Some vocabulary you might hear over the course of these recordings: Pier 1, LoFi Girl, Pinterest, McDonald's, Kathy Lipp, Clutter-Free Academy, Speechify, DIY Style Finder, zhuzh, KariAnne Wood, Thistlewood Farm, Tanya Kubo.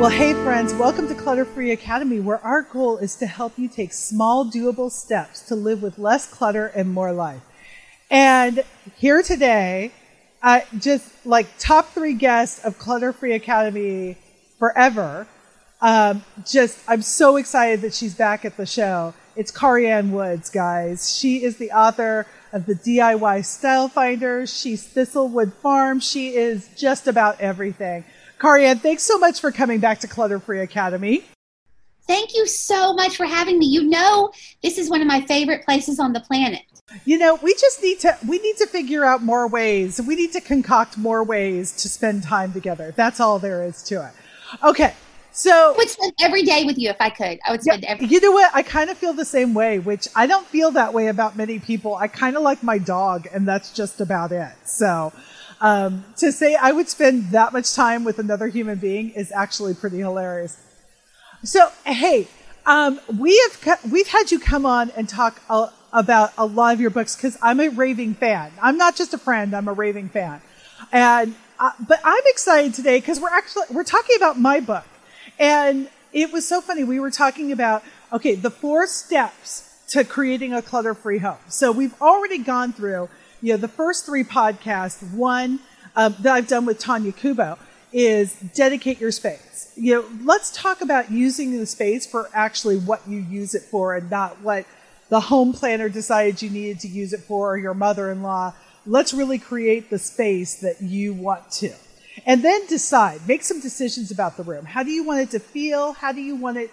Well, hey friends, welcome to Clutter-Free Academy, where our goal is to help you take small, doable steps to live with less clutter and more life. And here today, just like top three guests of Clutter-Free Academy forever, I'm so excited that she's back at the show. It's KariAnne Wood, guys. She is the author of the DIY Style Finder. She's Thistlewood Farm. She is just about everything. KariAnne, thanks so much for coming back to Clutter-Free Academy. Thank you so much for having me. You know, this is one of my favorite places on the planet. You know, we need to figure out more ways. We need to concoct more ways to spend time together. That's all there is to it. Okay, so I would spend every day with you if I could. I would spend every day. You know what? I kind of feel the same way, which I don't feel that way about many people. I kind of like my dog, and that's just about it. So to say I would spend that much time with another human being is actually pretty hilarious. So, hey, we've had you come on and talk about a lot of your books because I'm a raving fan. I'm not just a friend; I'm a raving fan. And but I'm excited today because we're talking about my book, and it was so funny. We were talking about the 4 steps to creating a clutter-free home. So we've already gone through. You know, the first 3 podcasts, one that I've done with Tanya Kubo is dedicate your space. You know, let's talk about using the space for actually what you use it for and not what the home planner decided you needed to use it for or your mother-in-law. Let's really create the space that you want to. And then decide, make some decisions about the room. How do you want it to feel? How do you want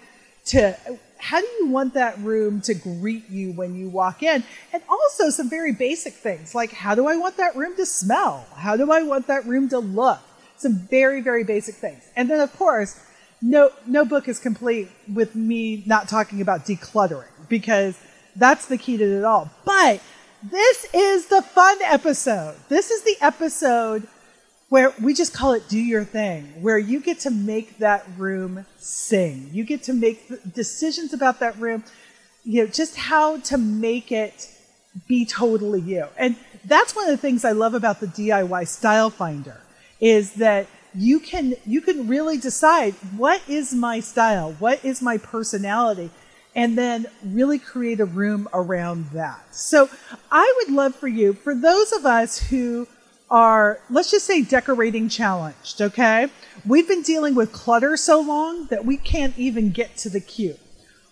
that room to greet you when you walk in? And also some very basic things like, how do I want that room to smell? How do I want that room to look? Some very, very basic things. And then, of course, no book is complete with me not talking about decluttering because that's the key to it all. But this is the fun episode. This is the episode where we just call it do your thing, where you get to make that room sing. You get to make decisions about that room, you know, just how to make it be totally you. And that's one of the things I love about the DIY Style Finder is that you can really decide what is my style, what is my personality, and then really create a room around that. So I would love for you, for those of us who are, let's just say, decorating challenged, okay? We've been dealing with clutter so long that we can't even get to the cue.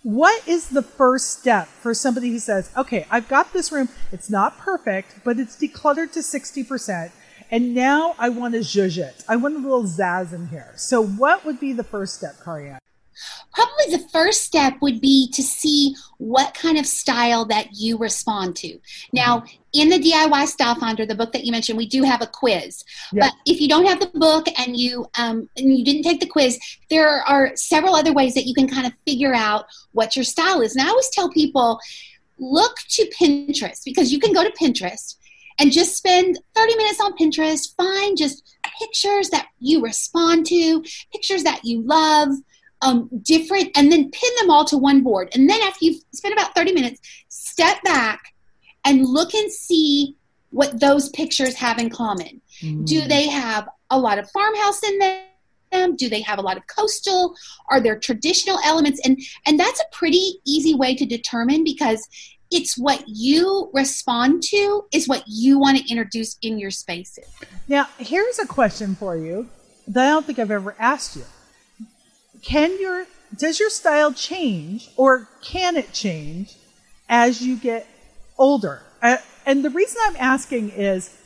What is the first step for somebody who says, okay, I've got this room, it's not perfect, but it's decluttered to 60%, and now I want to zhuzh it. I want a little zazz in here. So what would be the first step, KariAnne? Probably the first step would be to see what kind of style that you respond to. Now, in the DIY Style Finder, the book that you mentioned, we do have a quiz. Yes. But if you don't have the book and you didn't take the quiz, there are several other ways that you can kind of figure out what your style is. And I always tell people, look to Pinterest, because you can go to Pinterest and just spend 30 minutes on Pinterest, find just pictures that you respond to, pictures that you love, different, and then pin them all to one board. And then after you've spent about 30 minutes, step back and look and see what those pictures have in common. Mm. Do they have a lot of farmhouse in them? Do they have a lot of coastal? Are there traditional elements? And that's a pretty easy way to determine because it's what you respond to is what you want to introduce in your spaces. Now, here's a question for you that I don't think I've ever asked you. Does your style change, or can it change as you get older? And the reason I'm asking is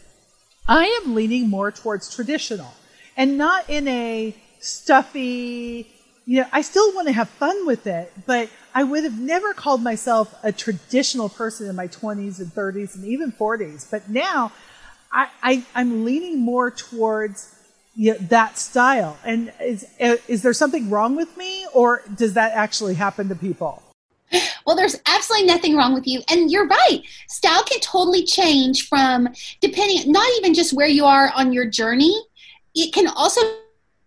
I am leaning more towards traditional, and not in a stuffy, you know, I still want to have fun with it, but I would have never called myself a traditional person in my 20s and 30s and even 40s. But now I'm leaning more towards, you know, that style. And is there something wrong with me, or does that actually happen to people? Well, there's absolutely nothing wrong with you. And you're right. Style can totally change from depending, not even just where you are on your journey. It can also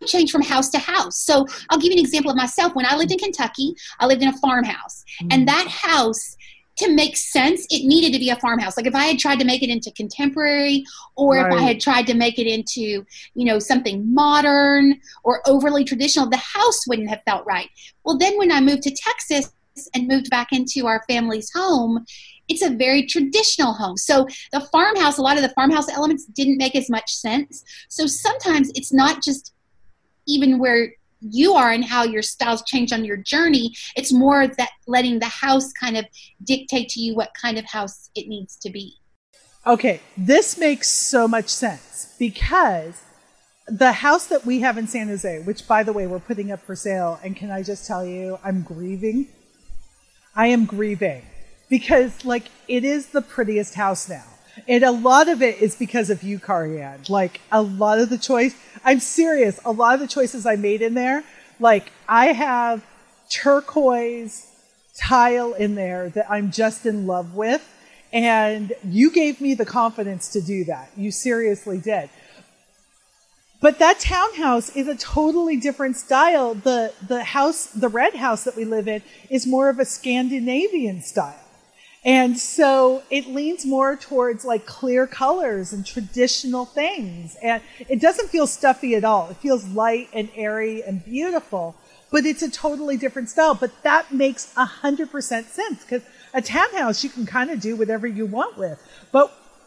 change from house to house. So I'll give you an example of myself. When I lived in Kentucky, I lived in a farmhouse. And that house, to make sense, it needed to be a farmhouse. Like if I had tried to make it into contemporary, or right, if I had tried to make it into, you know, something modern or overly traditional, the house wouldn't have felt right. Well, then when I moved to Texas and moved back into our family's home, it's a very traditional home. So the farmhouse, a lot of the farmhouse elements didn't make as much sense. So sometimes it's not just even where you are and how your styles change on your journey. It's more that letting the house kind of dictate to you what kind of house it needs to be. Okay, this makes so much sense, because the house that we have in San Jose, which by the way, we're putting up for sale, and can I just tell you, I'm grieving. I am grieving because, like, it is the prettiest house now. And a lot of it is because of you, KariAnne. Like, a lot of the choice, I'm serious, a lot of the choices I made in there, like, I have turquoise tile in there that I'm just in love with. And you gave me the confidence to do that. You seriously did. But that townhouse is a totally different style. The house, the red house that we live in, is more of a Scandinavian style. And so it leans more towards like clear colors and traditional things. And it doesn't feel stuffy at all. It feels light and airy and beautiful, but it's a totally different style. But that makes 100% sense, because a townhouse, you can kind of do whatever you want with.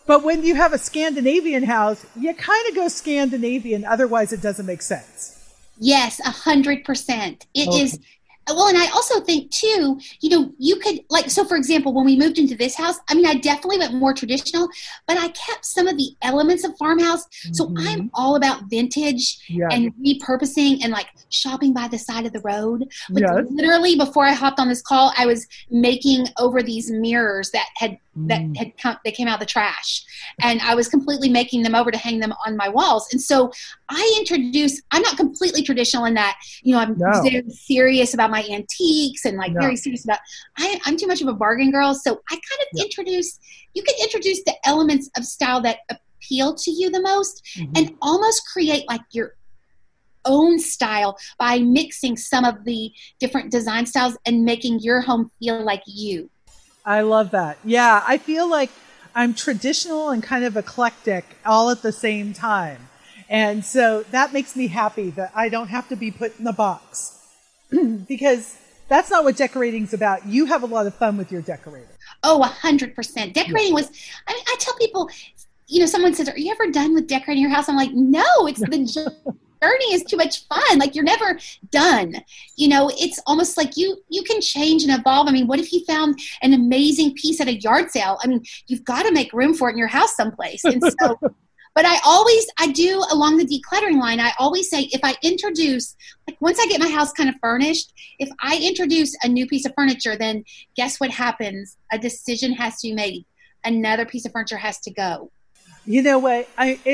But when you have a Scandinavian house, you kind of go Scandinavian. Otherwise, it doesn't make sense. Yes, 100%. It is. Well, and I also think, too, you know, you could, like, so for example, when we moved into this house, I mean, I definitely went more traditional, but I kept some of the elements of farmhouse. So I'm all about vintage and repurposing and, like, shopping by the side of the road. Like, literally, before I hopped on this call, I was making over these mirrors that came out of the trash, and I was completely making them over to hang them on my walls. And so I'm not completely traditional in that, you know, I'm very serious about my antiques and like very serious about, I'm too much of a bargain girl. So I kind of you can introduce the elements of style that appeal to you the most and almost create like your own style by mixing some of the different design styles and making your home feel like you. I love that. Yeah, I feel like I'm traditional and kind of eclectic all at the same time. And so that makes me happy that I don't have to be put in a box because that's not what decorating's about. You have a lot of fun with your decorating. Oh, 100%. Decorating was, I mean, I tell people, you know, someone says, "Are you ever done with decorating your house?" I'm like, "No, it's the journey is too much fun. Like, you're never done. You know, it's almost like you can change and evolve. I mean, what if you found an amazing piece at a yard sale? I mean, you've got to make room for it in your house someplace. And so, but I do along the decluttering line. I always say, if I introduce, like once I get my house kind of furnished, if I introduce a new piece of furniture, then guess what happens? A decision has to be made. Another piece of furniture has to go. You know what?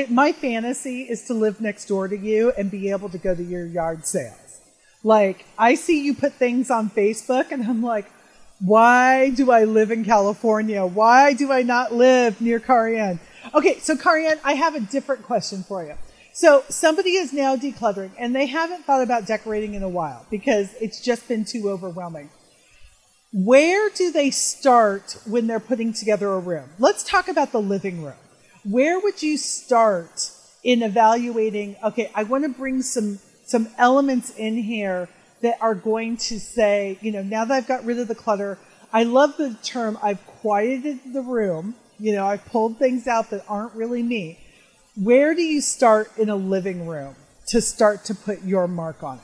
My fantasy is to live next door to you and be able to go to your yard sales. Like, I see you put things on Facebook and I'm like, why do I live in California? Why do I not live near KariAnne? Okay, so KariAnne, I have a different question for you. So somebody is now decluttering and they haven't thought about decorating in a while because it's just been too overwhelming. Where do they start when they're putting together a room? Let's talk about the living room. Where would you start in evaluating, okay, I want to bring some elements in here that are going to say, you know, now that I've got rid of the clutter, I love the term, I've quieted the room. You know, I pulled things out that aren't really me. Where do you start in a living room to start to put your mark on it?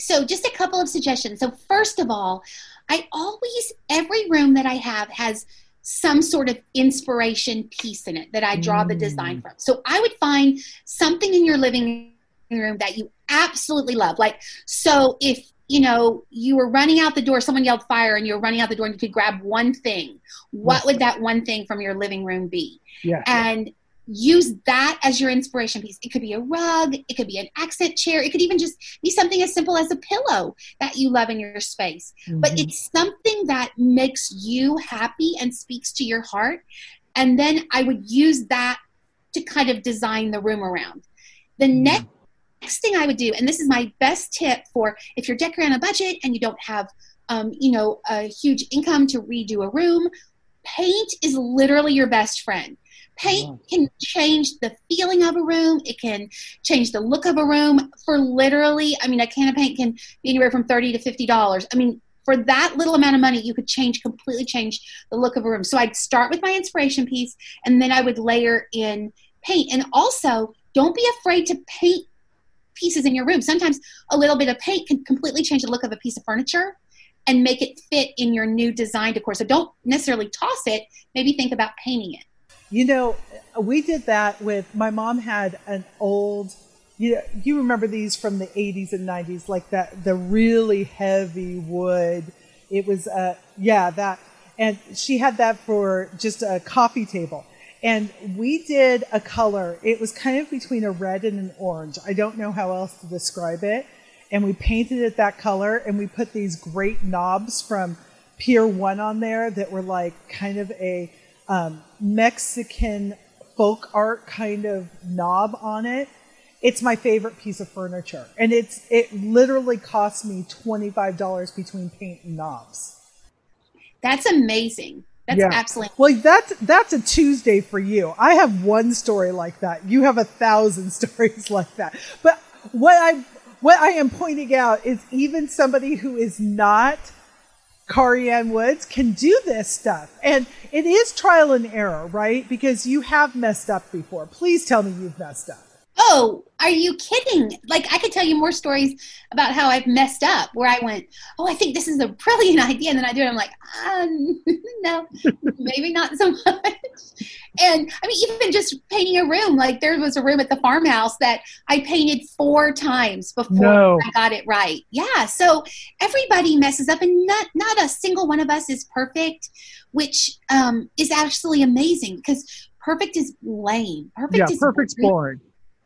So just a couple of suggestions. So first of all, I always, every room that I have has some sort of inspiration piece in it that I draw the design from. So I would find something in your living room that you absolutely love. Like, so if, you know, you were running out the door, someone yelled fire and you were running out the door and you could grab one thing, what would that one thing from your living room be? Yeah. And use that as your inspiration piece. It could be a rug. It could be an accent chair. It could even just be something as simple as a pillow that you love in your space. Mm-hmm. But it's something that makes you happy and speaks to your heart. And then I would use that to kind of design the room around. The next thing I would do, and this is my best tip for if you're decorating on a budget and you don't have, a huge income to redo a room, paint is literally your best friend. Paint can change the feeling of a room. It can change the look of a room for literally, I mean, a can of paint can be anywhere from $30 to $50. I mean, for that little amount of money, you could completely change the look of a room. So I'd start with my inspiration piece, and then I would layer in paint. And also, don't be afraid to paint pieces in your room. Sometimes a little bit of paint can completely change the look of a piece of furniture and make it fit in your new design decor. So don't necessarily toss it. Maybe think about painting it. You know, we did that with, my mom had an old, you remember these from the 80s and 90s, like that, the really heavy wood. It was, that. And she had that for just a coffee table. And we did a color. It was kind of between a red and an orange. I don't know how else to describe it. And we painted it that color, and we put these great knobs from Pier 1 on there that were like kind of a Mexican folk art kind of knob on it. It's my favorite piece of furniture. And it literally cost me $25 between paint and knobs. That's amazing. That's absolutely. Well, that's a Tuesday for you. I have one story like that. You have 1,000 stories like that. But what I am pointing out is even somebody who is not KariAnne Wood can do this stuff. And it is trial and error, right? Because you have messed up before. Please tell me you've messed up. Oh, are you kidding? Like, I could tell you more stories about how I've messed up, where I went, oh, I think this is a brilliant idea. And then I do it. I'm like, no, maybe not so much. And I mean, even just painting a room, like there was a room at the farmhouse that I painted 4 times before I got it right. Yeah. So everybody messes up, and not a single one of us is perfect, which is actually amazing, because perfect is lame. Perfect's boring.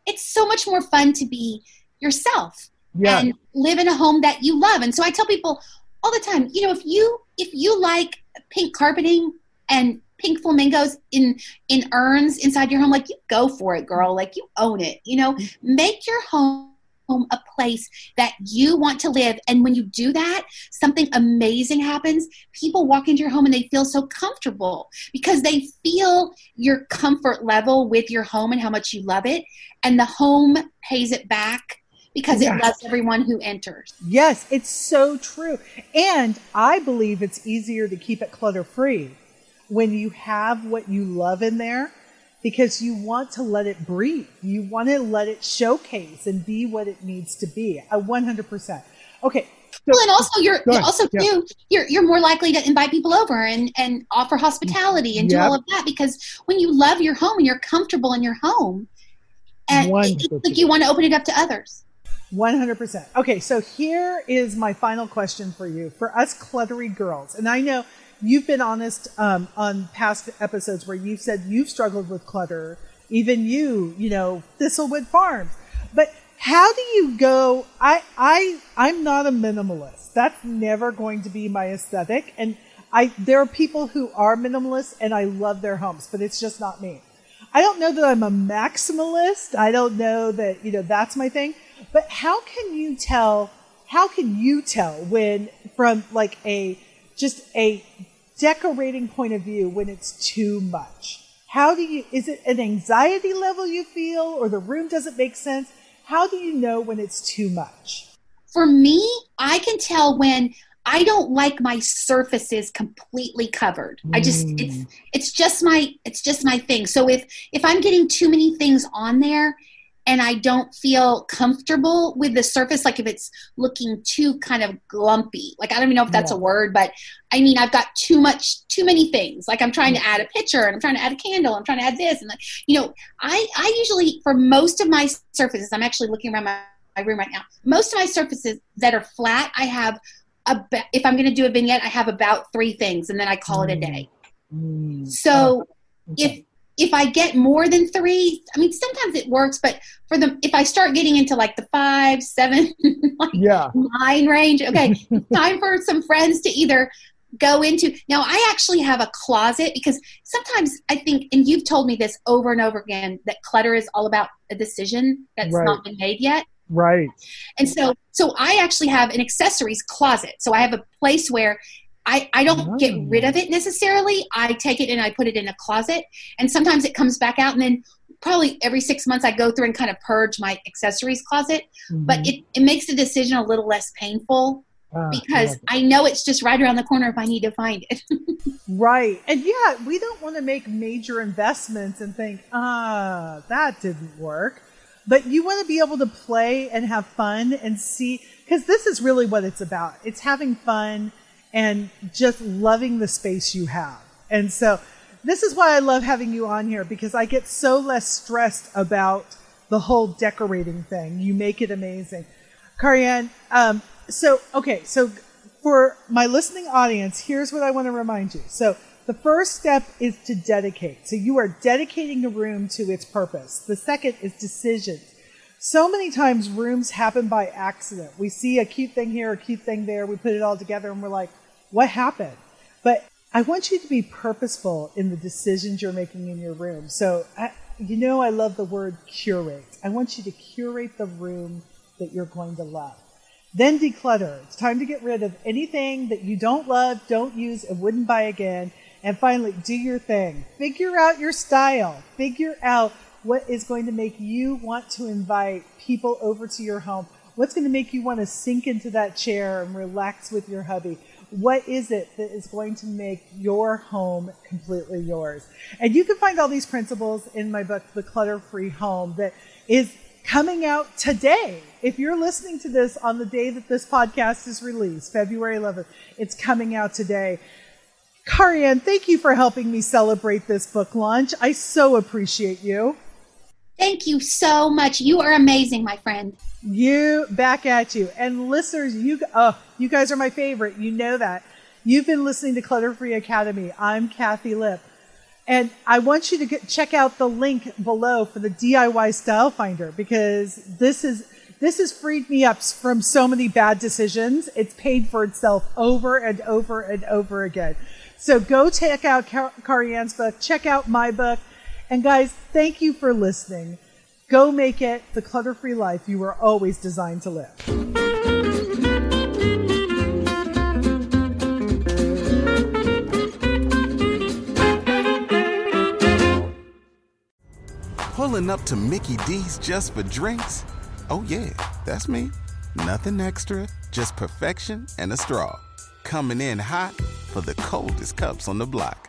It's so much more fun to be yourself and live in a home that you love. And so I tell people all the time, you know, if you like pink carpeting and pink flamingos in urns inside your home, like, you go for it, girl. Like, you own it, you know. Make your home a place that you want to live. And when you do that, something amazing happens. People walk into your home and they feel so comfortable, because they feel your comfort level with your home and how much you love it. And the home pays it back, because it loves everyone who enters. Yes, it's so true. And I believe it's easier to keep it clutter-free when you have what you love in there, because you want to let it breathe. You want to let it showcase and be what it needs to be. 100%. Okay, Well, and also you're more likely to invite people over and offer hospitality and do all of that, because when you love your home and you're comfortable in your home, and it's like you want to open it up to others. 100%. Okay, so here is my final question for you. For us cluttery girls, and I know you've been honest on past episodes where you've said you've struggled with clutter, even you know, Thistlewood Farm. But how do you go? I'm not a minimalist. That's never going to be my aesthetic. And there are people who are minimalists and I love their homes, but it's just not me. I don't know that I'm a maximalist. I don't know that, you know, that's my thing. But how can you tell when, from like just a decorating point of view, when it's too much? Is it an anxiety level you feel, or the room doesn't make sense? How do you know when it's too much? For me, I can tell when I don't like my surfaces completely covered. I just, it's just my thing. So if I'm getting too many things on there, and I don't feel comfortable with the surface, like if it's looking too kind of glumpy, like I don't even know if that's a word, but I mean, I've got too many things. Like I'm trying to add a picture, and I'm trying to add a candle, I'm trying to add this. And you know, I usually, for most of my surfaces, I'm actually looking around my room right now. Most of my surfaces that are flat, I have, if I'm going to do a vignette, I have about 3 things, and then I call it a day. So if I get more than 3, I mean, sometimes it works, but if I start getting into like the 5, 7, 9 range, okay, it's time for some friends to either go into. Now, I actually have a closet, because sometimes I think, and you've told me this over and over again, that clutter is all about a decision that's not been made yet. Right. And so I actually have an accessories closet. So I have a place where I don't get rid of it necessarily. I take it and I put it in a closet, and sometimes it comes back out, and then probably every 6 months I go through and kind of purge my accessories closet, but it makes the decision a little less painful because I know it's just right around the corner if I need to find it. Right. And we don't want to make major investments and think, that didn't work. But you want to be able to play and have fun and see, because this is really what it's about. It's having fun and just loving the space you have. And so this is why I love having you on here, because I get so less stressed about the whole decorating thing. You make it amazing, KariAnne. So for my listening audience, here's what I want to remind you. So the first step is to dedicate. So you are dedicating the room to its purpose. The second is decisions. So many times rooms happen by accident. We see a cute thing here, a cute thing there. We put it all together and we're like, what happened? But I want you to be purposeful in the decisions you're making in your room. So, I love the word curate. I want you to curate the room that you're going to love. Then declutter. It's time to get rid of anything that you don't love, don't use, and wouldn't buy again. And finally, do your thing. Figure out your style. Figure out what is going to make you want to invite people over to your home. What's going to make you want to sink into that chair and relax with your hubby? What is it that is going to make your home completely yours? And you can find all these principles in my book, The Clutter-Free Home, that is coming out today. If you're listening to this on the day that this podcast is released, February 11th, it's coming out today. KariAnne, thank you for helping me celebrate this book launch. I so appreciate you. Thank you so much. You are amazing, my friend. You, back at you. And listeners, you guys are my favorite. You know that. You've been listening to Clutter-Free Academy. I'm Kathy Lipp. And I want you to check out the link below for the DIY Style Finder, because this has freed me up from so many bad decisions. It's paid for itself over and over and over again. So go check out KariAnne's book. Check out my book. And guys, thank you for listening. Go make it the clutter-free life you were always designed to live. Pulling up to Mickey D's just for drinks? Oh yeah, that's me. Nothing extra, just perfection and a straw. Coming in hot for the coldest cups on the block.